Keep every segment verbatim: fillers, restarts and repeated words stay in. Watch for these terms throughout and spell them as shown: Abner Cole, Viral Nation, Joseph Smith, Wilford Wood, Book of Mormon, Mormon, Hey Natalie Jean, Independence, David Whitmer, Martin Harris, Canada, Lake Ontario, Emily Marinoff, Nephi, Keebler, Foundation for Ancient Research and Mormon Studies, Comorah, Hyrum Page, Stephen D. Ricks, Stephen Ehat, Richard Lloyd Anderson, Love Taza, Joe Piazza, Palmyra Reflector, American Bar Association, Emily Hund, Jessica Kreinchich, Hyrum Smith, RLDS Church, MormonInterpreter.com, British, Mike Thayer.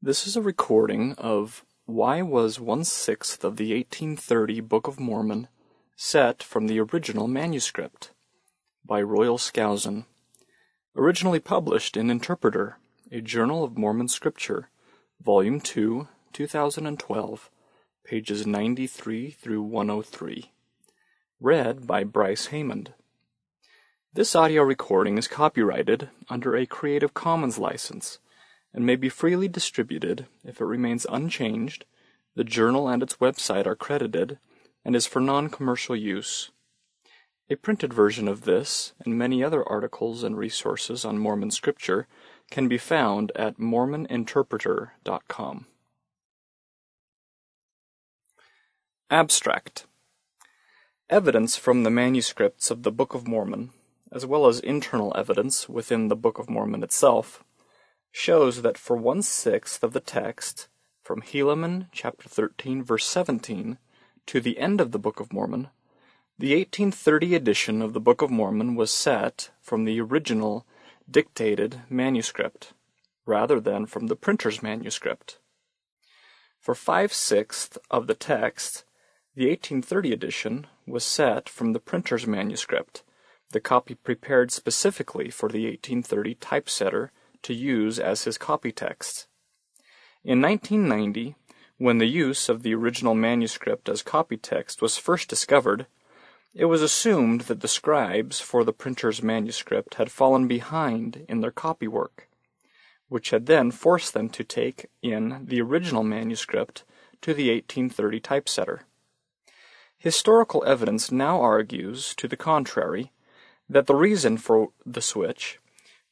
This is a recording of Why Was One-Sixth of the eighteen thirty Book of Mormon Set from the Original Manuscript by Royal Skousen, originally published in Interpreter, a Journal of Mormon Scripture, Volume two, two thousand twelve, pages ninety-three through one oh three. Read by Bryce Haymond. This audio recording is copyrighted under a Creative Commons license and may be freely distributed if it remains unchanged, the journal and its website are credited, and is for non-commercial use. A printed version of this and many other articles and resources on Mormon scripture can be found at Mormon Interpreter dot com. Abstract. Evidence from the manuscripts of the Book of Mormon, as well as internal evidence within the Book of Mormon itself, shows that for one-sixth of the text, from Helaman chapter thirteen, verse seventeen, to the end of the Book of Mormon, the eighteen thirty edition of the Book of Mormon was set from the original dictated manuscript, rather than from the printer's manuscript. For five-sixths of the text, the eighteen thirty edition was set from the printer's manuscript, the copy prepared specifically for the eighteen thirty typesetter to use as his copy text. In nineteen ninety, when the use of the original manuscript as copy text was first discovered, it was assumed that the scribes for the printer's manuscript had fallen behind in their copy work, which had then forced them to take in the original manuscript to the eighteen thirty typesetter. Historical evidence now argues, to the contrary, that the reason for the switch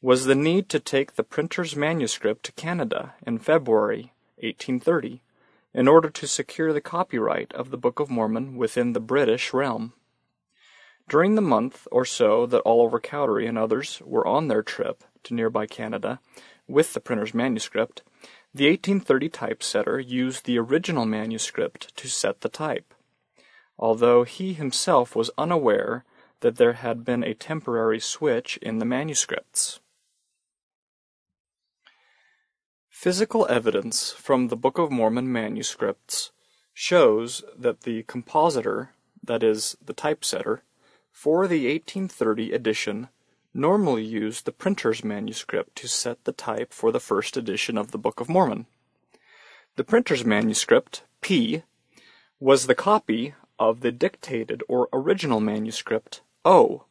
was the need to take the printer's manuscript to Canada in February eighteen thirty in order to secure the copyright of the Book of Mormon within the British realm. During the month or so that Oliver Cowdery and others were on their trip to nearby Canada with the printer's manuscript, the eighteen thirty typesetter used the original manuscript to set the type, although he himself was unaware that there had been a temporary switch in the manuscripts. Physical evidence from the Book of Mormon manuscripts shows that the compositor, that is, the typesetter, for the eighteen thirty edition normally used the printer's manuscript to set the type for the first edition of the Book of Mormon. The printer's manuscript, P, was the copy of the dictated or original manuscript, O,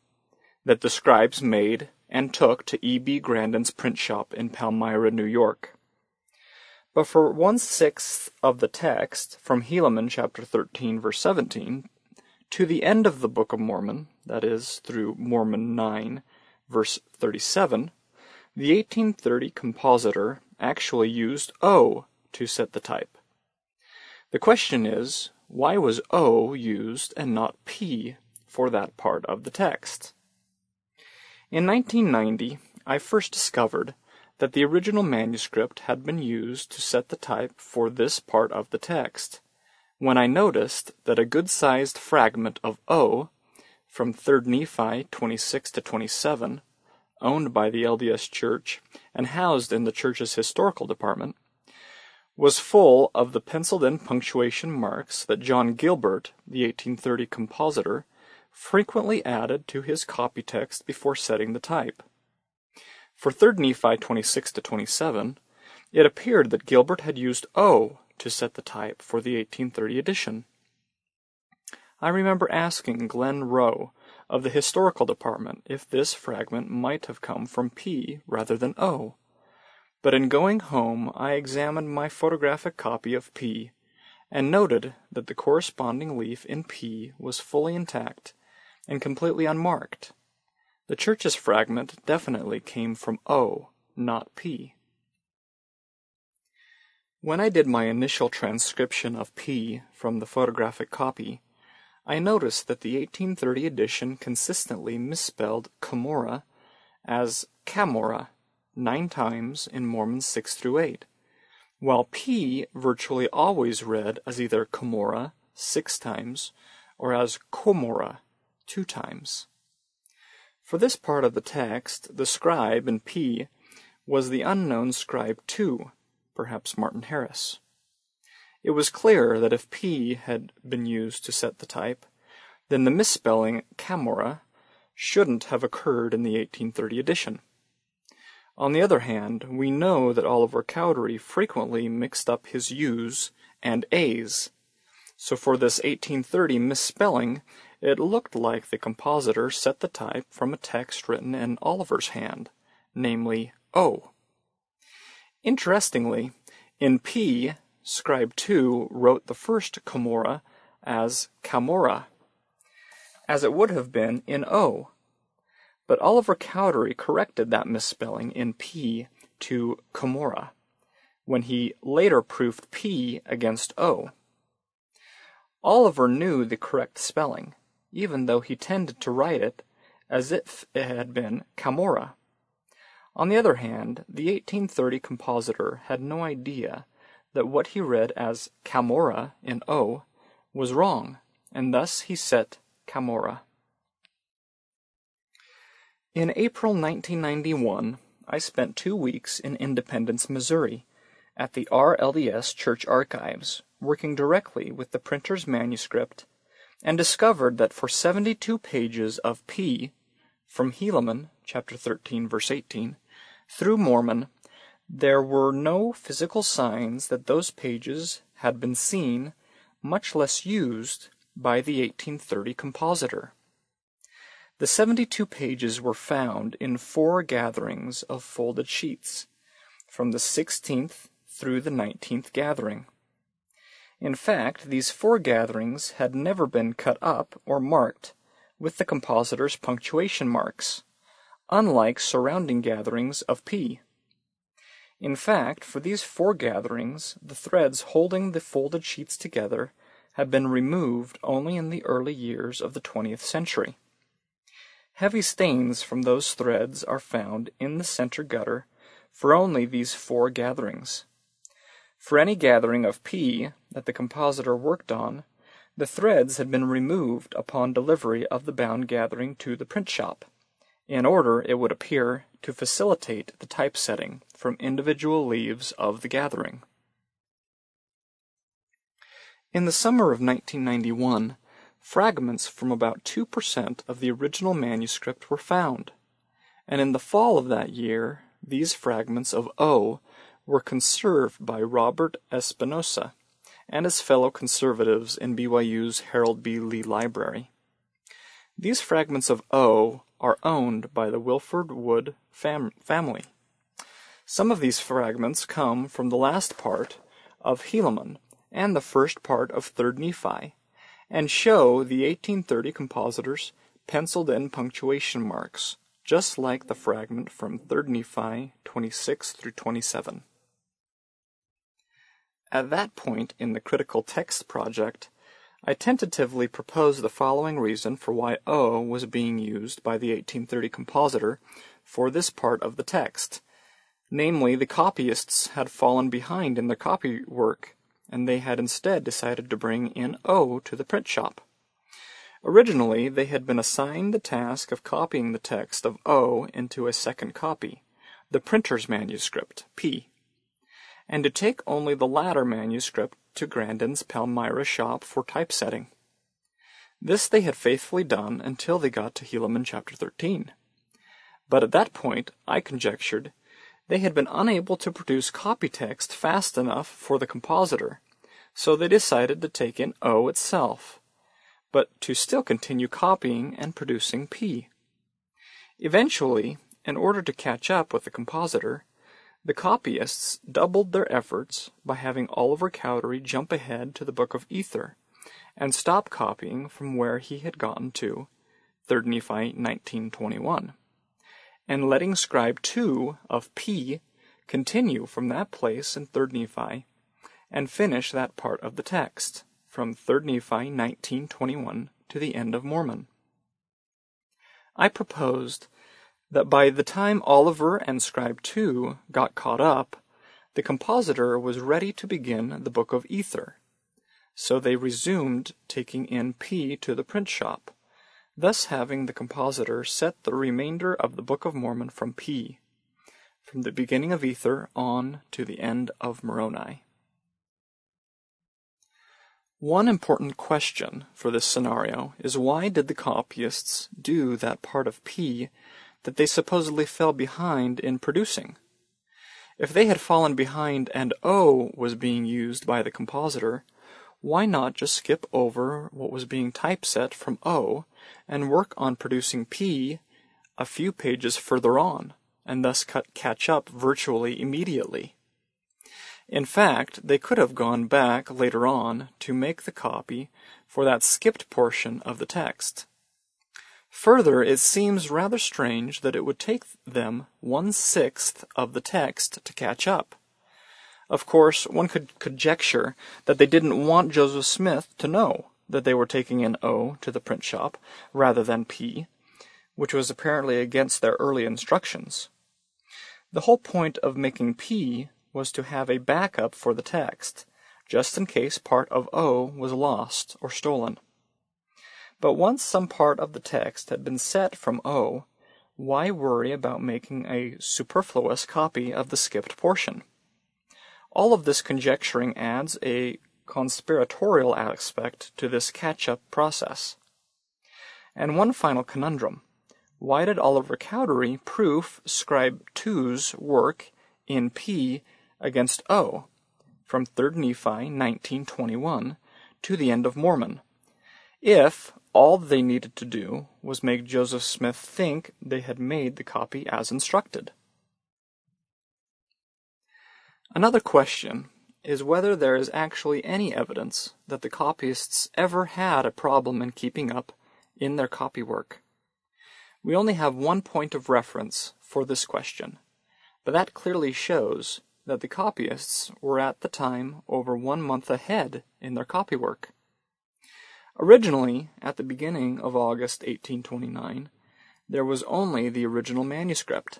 that the scribes made and took to E B Grandin's print shop in Palmyra, New York. But for one-sixth of the text, from Helaman chapter thirteen, verse seventeen, to the end of the Book of Mormon, that is, through Mormon nine, verse thirty-seven, the eighteen thirty compositor actually used O to set the type. The question is, why was O used and not P for that part of the text? In nineteen ninety, I first discovered that the original manuscript had been used to set the type for this part of the text, when I noticed that a good-sized fragment of O, from third Nephi twenty-six to twenty-seven, owned by the R L D S Church and housed in the Church's Historical Department, was full of the penciled-in punctuation marks that John Gilbert, the eighteen thirty compositor, frequently added to his copy text before setting the type. For third Nephi twenty-six to twenty-seven, it appeared that Gilbert had used O to set the type for the eighteen thirty edition. I remember asking Glenn Rowe of the Historical Department if this fragment might have come from P rather than O. But in going home I examined my photographic copy of P, and noted that the corresponding leaf in P was fully intact and completely unmarked. The Church's fragment definitely came from O, not P. When I did my initial transcription of P from the photographic copy, I noticed that the eighteen thirty edition consistently misspelled Comorah as Camorah nine times in Mormons six through eight, while P virtually always read as either Comorah six times or as Comorah two times. For this part of the text, the scribe in P was the unknown scribe two, perhaps Martin Harris. It was clear that if P had been used to set the type, then the misspelling Camorah shouldn't have occurred in the eighteen thirty edition. On the other hand, we know that Oliver Cowdery frequently mixed up his U's and A's, so for this eighteen thirty misspelling, it looked like the compositor set the type from a text written in Oliver's hand, namely O. Interestingly, in P, scribe two wrote the first Comorah as Camorah, as it would have been in O. But Oliver Cowdery corrected that misspelling in P to Comorah, when he later proofed P against O. Oliver knew the correct spelling, even though he tended to write it as if it had been Camorah. On the other hand, the eighteen thirty compositor had no idea that what he read as Camorah in O was wrong, and thus he set Camorah. In April nineteen ninety-one, I spent two weeks in Independence, Missouri, at the R L D S Church Archives, working directly with the printer's manuscript, and discovered that for seventy-two pages of P, from Helaman, chapter thirteen, verse eighteen, through Mormon, there were no physical signs that those pages had been seen, much less used, by the eighteen thirty compositor. The seventy-two pages were found in four gatherings of folded sheets, from the sixteenth through the nineteenth gathering. In fact, these four gatherings had never been cut up or marked with the compositor's punctuation marks, unlike surrounding gatherings of P. In fact, for these four gatherings, the threads holding the folded sheets together had been removed only in the early years of the twentieth century. Heavy stains from those threads are found in the center gutter for only these four gatherings. For any gathering of P that the compositor worked on, the threads had been removed upon delivery of the bound gathering to the print shop, in order, it would appear, to facilitate the typesetting from individual leaves of the gathering. In the summer of nineteen ninety-one, fragments from about two percent of the original manuscript were found, and in the fall of that year, these fragments of O were conserved by Robert Espinosa and his fellow conservatives in B Y U's Harold B. Lee Library. These fragments of O are owned by the Wilford Wood fam- family. Some of these fragments come from the last part of Helaman and the first part of Third Nephi, and show the eighteen thirty compositor's penciled-in punctuation marks, just like the fragment from Third Nephi twenty-six through twenty-seven. At that point in the critical text project, I tentatively proposed the following reason for why O was being used by the eighteen thirty compositor for this part of the text. Namely, the copyists had fallen behind in their copy work, and they had instead decided to bring in O to the print shop. Originally, they had been assigned the task of copying the text of O into a second copy, the printer's manuscript, P, and to take only the latter manuscript to Grandin's Palmyra shop for typesetting. This they had faithfully done until they got to Helaman chapter thirteen. But at that point, I conjectured, they had been unable to produce copy text fast enough for the compositor, so they decided to take in O itself, but to still continue copying and producing P. Eventually, in order to catch up with the compositor, the copyists doubled their efforts by having Oliver Cowdery jump ahead to the Book of Ether and stop copying from where he had gotten to, Third Nephi nineteen twenty-one, and letting scribe two of P continue from that place in Third Nephi and finish that part of the text, from Third Nephi nineteen twenty-one to the end of Mormon. I proposed that by the time Oliver and Scribe two got caught up, the compositor was ready to begin the Book of Ether, so they resumed taking in P to the print shop, thus having the compositor set the remainder of the Book of Mormon from P, from the beginning of Ether on to the end of Moroni. One important question for this scenario is why did the copyists do that part of P that they supposedly fell behind in producing? If they had fallen behind and O was being used by the compositor, why not just skip over what was being typeset from O and work on producing P a few pages further on, and thus cut, catch up virtually immediately? In fact, they could have gone back later on to make the copy for that skipped portion of the text. Further, it seems rather strange that it would take them one-sixth of the text to catch up. Of course, one could conjecture that they didn't want Joseph Smith to know that they were taking an O to the print shop rather than P, which was apparently against their early instructions. The whole point of making P was to have a backup for the text, just in case part of O was lost or stolen. But once some part of the text had been set from O, why worry about making a superfluous copy of the skipped portion? All of this conjecturing adds a conspiratorial aspect to this catch-up process. And one final conundrum. Why did Oliver Cowdery proof Scribe two's work in P against O, from third Nephi nineteen twenty-one to the end of Mormon, if all they needed to do was make Joseph Smith think they had made the copy as instructed? Another question is whether there is actually any evidence that the copyists ever had a problem in keeping up in their copywork. We only have one point of reference for this question, but that clearly shows that the copyists were at the time over one month ahead in their copywork. Originally, at the beginning of August eighteen twenty-nine, there was only the original manuscript.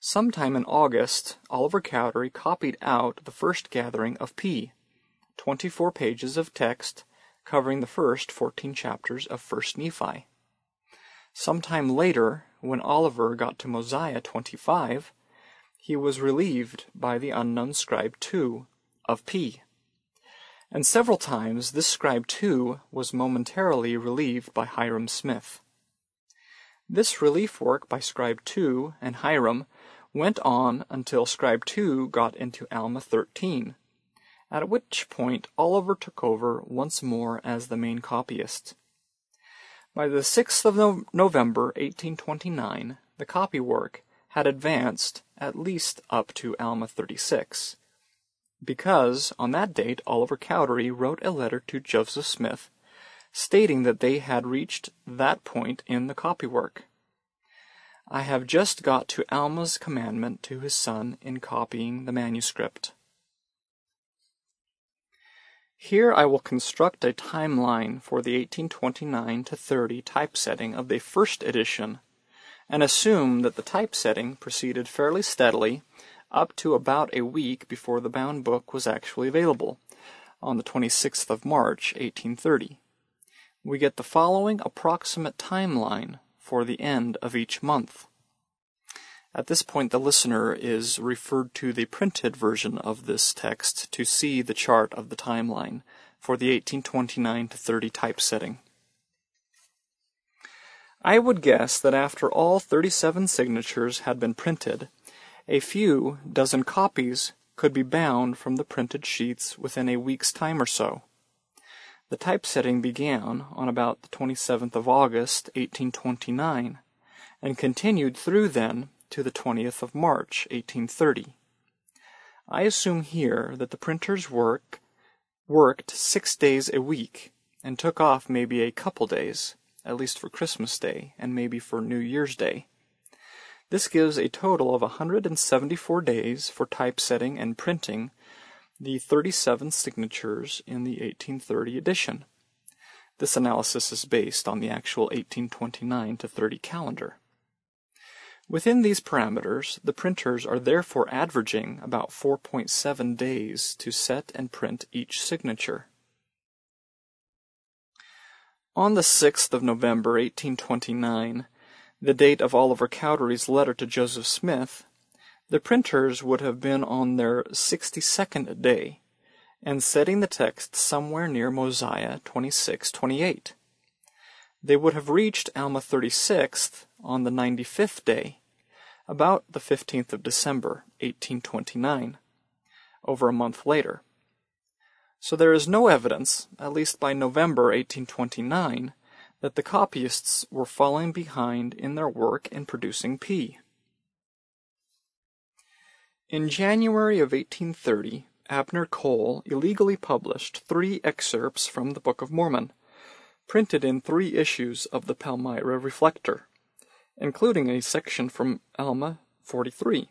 Sometime in August, Oliver Cowdery copied out the first gathering of P, twenty-four pages of text covering the first fourteen chapters of First Nephi. Sometime later, when Oliver got to Mosiah twenty-five, he was relieved by the unknown Scribe two of P. And several times this Scribe two was momentarily relieved by Hyrum Smith. This relief work by Scribe two and Hyrum went on until Scribe two got into Alma thirteen, at which point Oliver took over once more as the main copyist. By the sixth of November eighteen twenty-nine, the copywork had advanced at least up to Alma thirty-six, because on that date Oliver Cowdery wrote a letter to Joseph Smith stating that they had reached that point in the copywork. "I have just got to Alma's commandment to his son in copying the manuscript." Here I will construct a timeline for the eighteen twenty-nine to thirty typesetting of the first edition, and assume that the typesetting proceeded fairly steadily up to about a week before the bound book was actually available, on the twenty-sixth of March, eighteen thirty. We get the following approximate timeline for the end of each month. At this point, the listener is referred to the printed version of this text to see the chart of the timeline for the eighteen twenty-nine to thirty typesetting. I would guess that after all thirty-seven signatures had been printed, a few dozen copies could be bound from the printed sheets within a week's time or so. The typesetting began on about the twenty-seventh of August, eighteen twenty-nine, and continued through then to the twentieth of March, eighteen thirty. I assume here that the printers work worked six days a week, and took off maybe a couple days, at least for Christmas Day and maybe for New Year's Day. This gives a total of one hundred seventy-four days for typesetting and printing the thirty-seven signatures in the eighteen thirty edition. This analysis is based on the actual eighteen twenty-nine to thirty calendar. Within these parameters, the printers are therefore averaging about four point seven days to set and print each signature. On the sixth of November, eighteen twenty-nine, the date of Oliver Cowdery's letter to Joseph Smith, The printers would have been on their sixty-second day, and setting the text somewhere near Mosiah twenty-six twenty-eight. They would have reached Alma thirty-sixth on the ninety-fifth day, about the fifteenth of December, eighteen twenty-nine, over a month later. So there is no evidence, at least by November eighteen twenty-nine, that the copyists were falling behind in their work in producing P. In January of eighteen thirty, Abner Cole illegally published three excerpts from the Book of Mormon, printed in three issues of the Palmyra Reflector, including a section from Alma forty-three,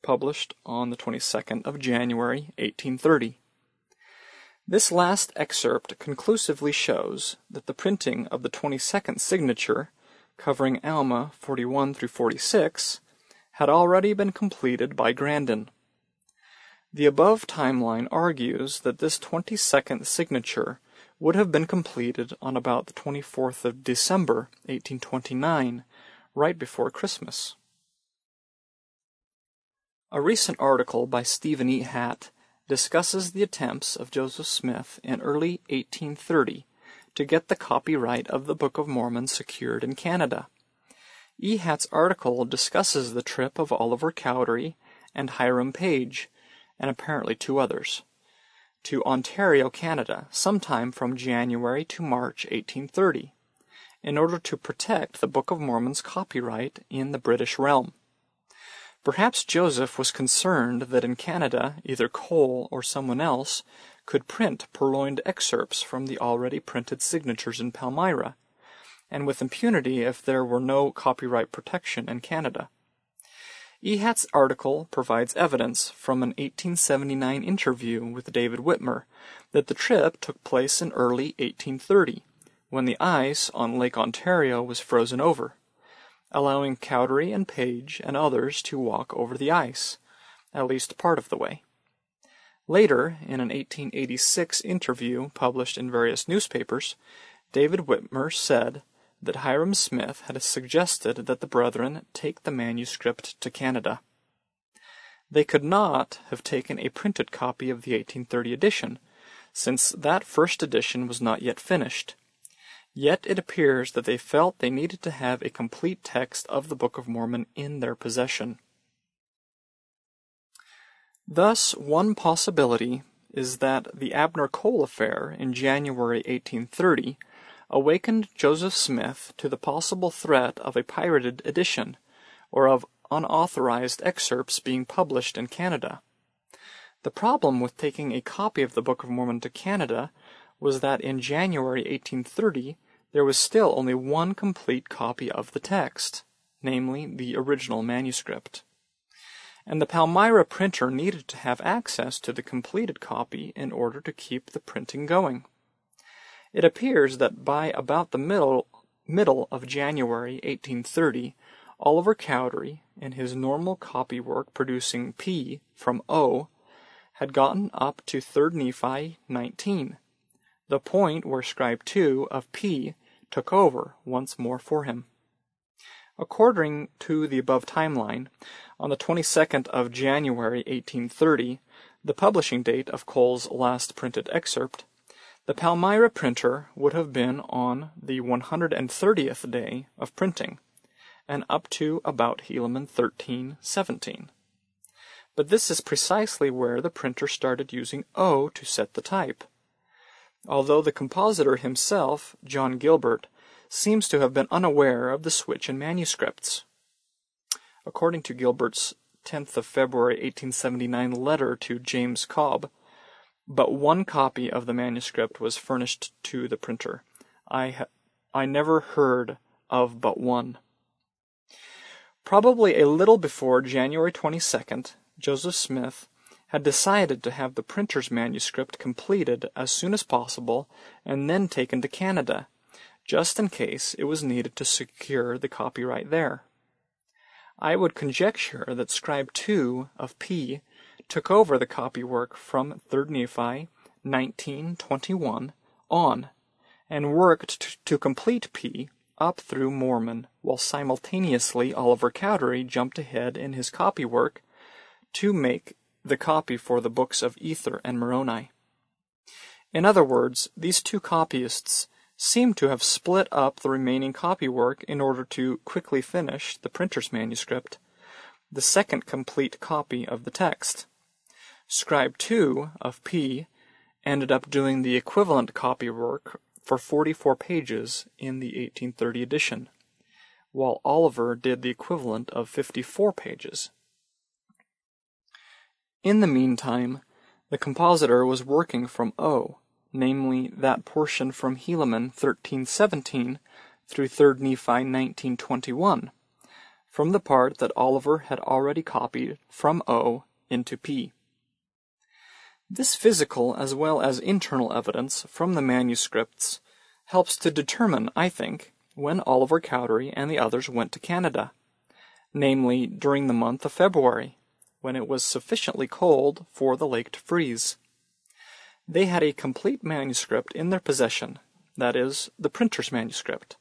published on the twenty-second of January, eighteen thirty. This last excerpt conclusively shows that the printing of the twenty-second signature, covering Alma forty-one through forty-six, had already been completed by Grandin. The above timeline argues that this twenty-second signature would have been completed on about the twenty-fourth of December, eighteen twenty-nine, right before Christmas. A recent article by Stephen Ehat discusses the attempts of Joseph Smith in early eighteen thirty to get the copyright of the Book of Mormon secured in Canada. Ehat's article discusses the trip of Oliver Cowdery and Hyrum Page, and apparently two others, to Ontario, Canada, sometime from January to March eighteen thirty, in order to protect the Book of Mormon's copyright in the British realm. Perhaps Joseph was concerned that in Canada either Cole or someone else could print purloined excerpts from the already printed signatures in Palmyra, and with impunity if there were no copyright protection in Canada. Ehat's article provides evidence from an eighteen seventy-nine interview with David Whitmer that the trip took place in early eighteen thirty, when the ice on Lake Ontario was frozen over, allowing Cowdery and Page and others to walk over the ice, at least part of the way. Later, in an eighteen eighty-six interview published in various newspapers, David Whitmer said that Hyrum Smith had suggested that the brethren take the manuscript to Canada. They could not have taken a printed copy of the eighteen thirty edition, since that first edition was not yet finished. Yet it appears that they felt they needed to have a complete text of the Book of Mormon in their possession. Thus, one possibility is that the Abner Cole affair in January eighteen thirty awakened Joseph Smith to the possible threat of a pirated edition, or of unauthorized excerpts being published in Canada. The problem with taking a copy of the Book of Mormon to Canada was that in January eighteen thirty there was still only one complete copy of the text, namely the original manuscript, and the Palmyra printer needed to have access to the completed copy in order to keep the printing going. It appears that by about the middle, middle of January eighteen thirty, Oliver Cowdery, in his normal copy work producing P from O, had gotten up to third Nephi nineteen, the point where scribe two of P took over once more for him. According to the above timeline, on the twenty-second of January eighteen thirty, the publishing date of Cole's last printed excerpt, the Palmyra printer would have been on the one hundred thirtieth day of printing, and up to about Helaman thirteen seventeen. But this is precisely where the printer started using O to set the type, although the compositor himself, John Gilbert, seems to have been unaware of the switch in manuscripts. According to Gilbert's tenth of February eighteen seventy-nine letter to James Cobb, but one copy of the manuscript was furnished to the printer. I ha- I never heard of but one. Probably a little before January twenty-second, Joseph Smith had decided to have the printer's manuscript completed as soon as possible and then taken to Canada, just in case it was needed to secure the copyright there. I would conjecture that scribe two of P took over the copywork from third Nephi nineteen twenty-one on, and worked t- to complete P up through Mormon, while simultaneously Oliver Cowdery jumped ahead in his copywork to make the copy for the books of Ether and Moroni. In other words, these two copyists seem to have split up the remaining copywork in order to quickly finish the printer's manuscript, the second complete copy of the text. Scribe two of P ended up doing the equivalent copywork for forty-four pages in the eighteen thirty edition, while Oliver did the equivalent of fifty-four pages. In the meantime, the compositor was working from O, namely that portion from Helaman thirteen seventeen through Third Nephi nineteen twenty-one, from the part that Oliver had already copied from O into P. This physical as well as internal evidence from the manuscripts helps to determine, I think, when Oliver Cowdery and the others went to Canada, namely during the month of February, when it was sufficiently cold for the lake to freeze. They had a complete manuscript in their possession, that is, the printer's manuscript,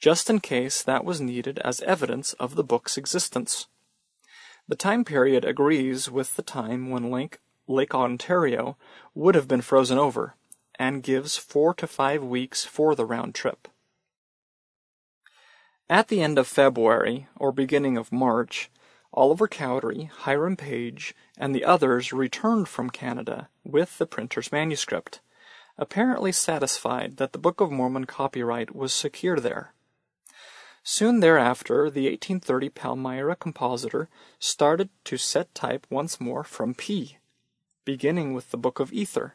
just in case that was needed as evidence of the book's existence. The time period agrees with the time when Lake Lake Ontario would have been frozen over, and gives four to five weeks for the round trip. At the end of February, or beginning of March, Oliver Cowdery, Hyrum Page, and the others returned from Canada with the printer's manuscript, apparently satisfied that the Book of Mormon copyright was secure there. Soon thereafter, the eighteen thirty Palmyra compositor started to set type once more from P, beginning with the Book of Ether,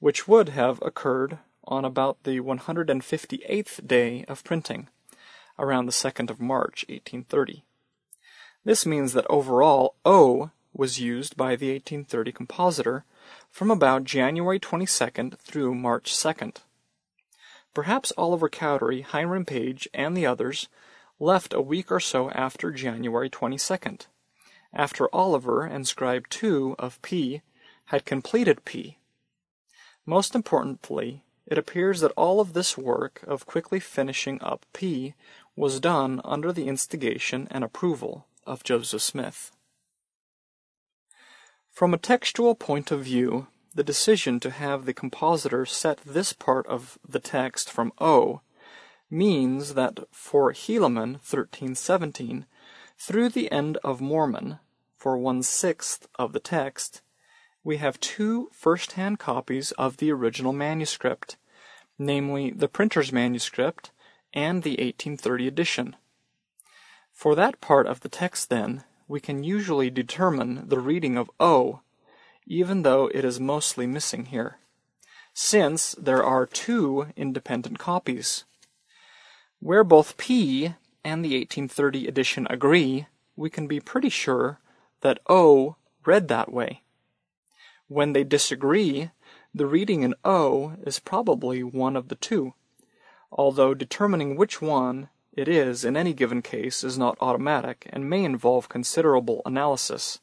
which would have occurred on about the one hundred fifty-eighth day of printing, around the second of March, eighteen thirty. This means that overall O was used by the eighteen thirty compositor from about January twenty-second through March second. Perhaps Oliver Cowdery, Hyrum Page, and the others left a week or so after January twenty-second, after Oliver and Scribe two of P had completed P. Most importantly, it appears that all of this work of quickly finishing up P was done under the instigation and approval of Joseph Smith. From a textual point of view, the decision to have the compositor set this part of the text from O means that for Helaman thirteen seventeen through the end of Mormon, for one-sixth of the text, we have two first-hand copies of the original manuscript, namely the printer's manuscript and the eighteen thirty edition. For that part of the text, then, we can usually determine the reading of O, even though it is mostly missing here, since there are two independent copies. Where both P and the eighteen thirty edition agree, we can be pretty sure that O read that way. When they disagree, the reading in O is probably one of the two, although determining which one it is in any given case is not automatic and may involve considerable analysis,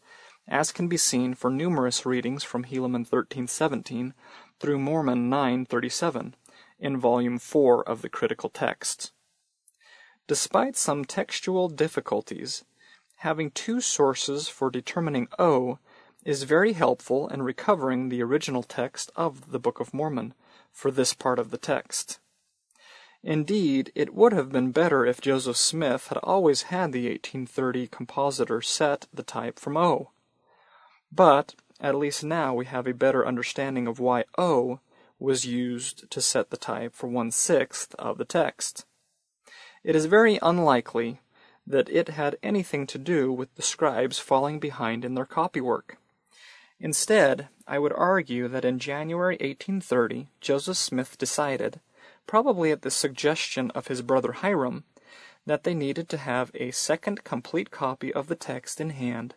as can be seen for numerous readings from Helaman thirteen seventeen through Mormon nine thirty-seven in Volume four of the Critical Texts. Despite some textual difficulties, having two sources for determining O is very helpful in recovering the original text of the Book of Mormon for this part of the text. Indeed, it would have been better if Joseph Smith had always had the eighteen thirty compositor set the type from O. But, at least now we have a better understanding of why O was used to set the type for one-sixth of the text. It is very unlikely that it had anything to do with the scribes falling behind in their copywork. Instead, I would argue that in January eighteen thirty, Joseph Smith decided, probably at the suggestion of his brother Hyrum, that they needed to have a second complete copy of the text in hand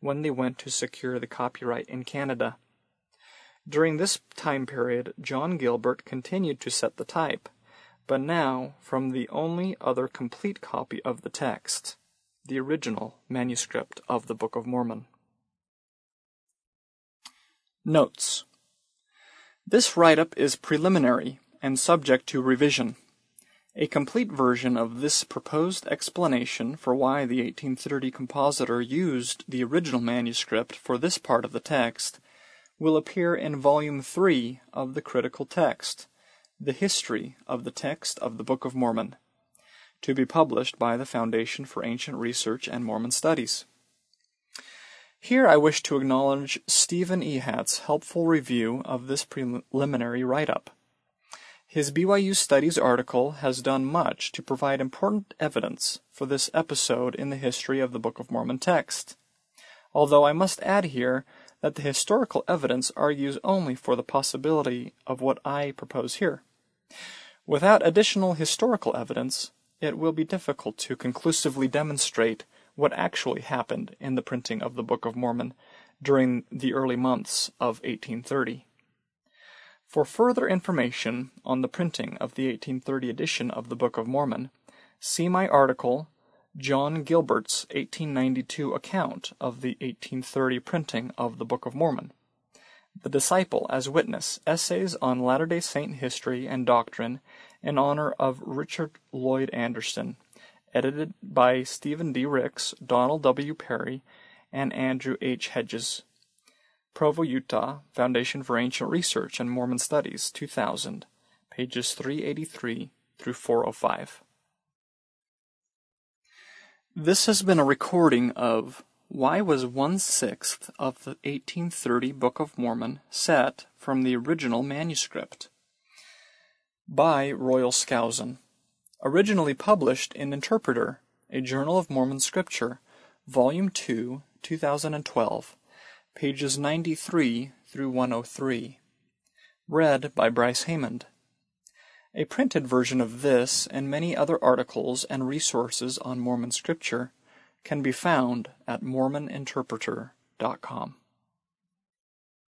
when they went to secure the copyright in Canada. During this time period, John Gilbert continued to set the type, but now from the only other complete copy of the text, the original manuscript of the Book of Mormon. Notes. This write-up is preliminary and subject to revision. A complete version of this proposed explanation for why the eighteen thirty compositor used the original manuscript for this part of the text will appear in Volume three of the Critical Text, The History of the Text of the Book of Mormon, to be published by the Foundation for Ancient Research and Mormon Studies. Here I wish to acknowledge Stephen Ehat's helpful review of this preliminary write-up. His B Y U Studies article has done much to provide important evidence for this episode in the history of the Book of Mormon text, although I must add here that the historical evidence argues only for the possibility of what I propose here. Without additional historical evidence, it will be difficult to conclusively demonstrate what actually happened in the printing of the Book of Mormon during the early months of eighteen thirty. For further information on the printing of the eighteen thirty edition of the Book of Mormon, see my article, John Gilbert's eighteen ninety-two Account of the eighteen thirty Printing of the Book of Mormon, The Disciple as Witness, Essays on Latter-day Saint History and Doctrine in Honor of Richard Lloyd Anderson, edited by Stephen D. Ricks, Donald W. Perry, and Andrew H. Hedges. Provo, Utah, Foundation for Ancient Research and Mormon Studies, two thousand, pages three eighty-three through four oh five. This has been a recording of Why Was One-Sixth of the eighteen thirty Book of Mormon Set from the Original Manuscript by Royal Skousen, originally published in Interpreter, a Journal of Mormon Scripture, Volume two, two thousand twelve, pages ninety-three through one oh three. Read by Bryce Haymond. A printed version of this and many other articles and resources on Mormon Scripture can be found at Mormon Interpreter dot com.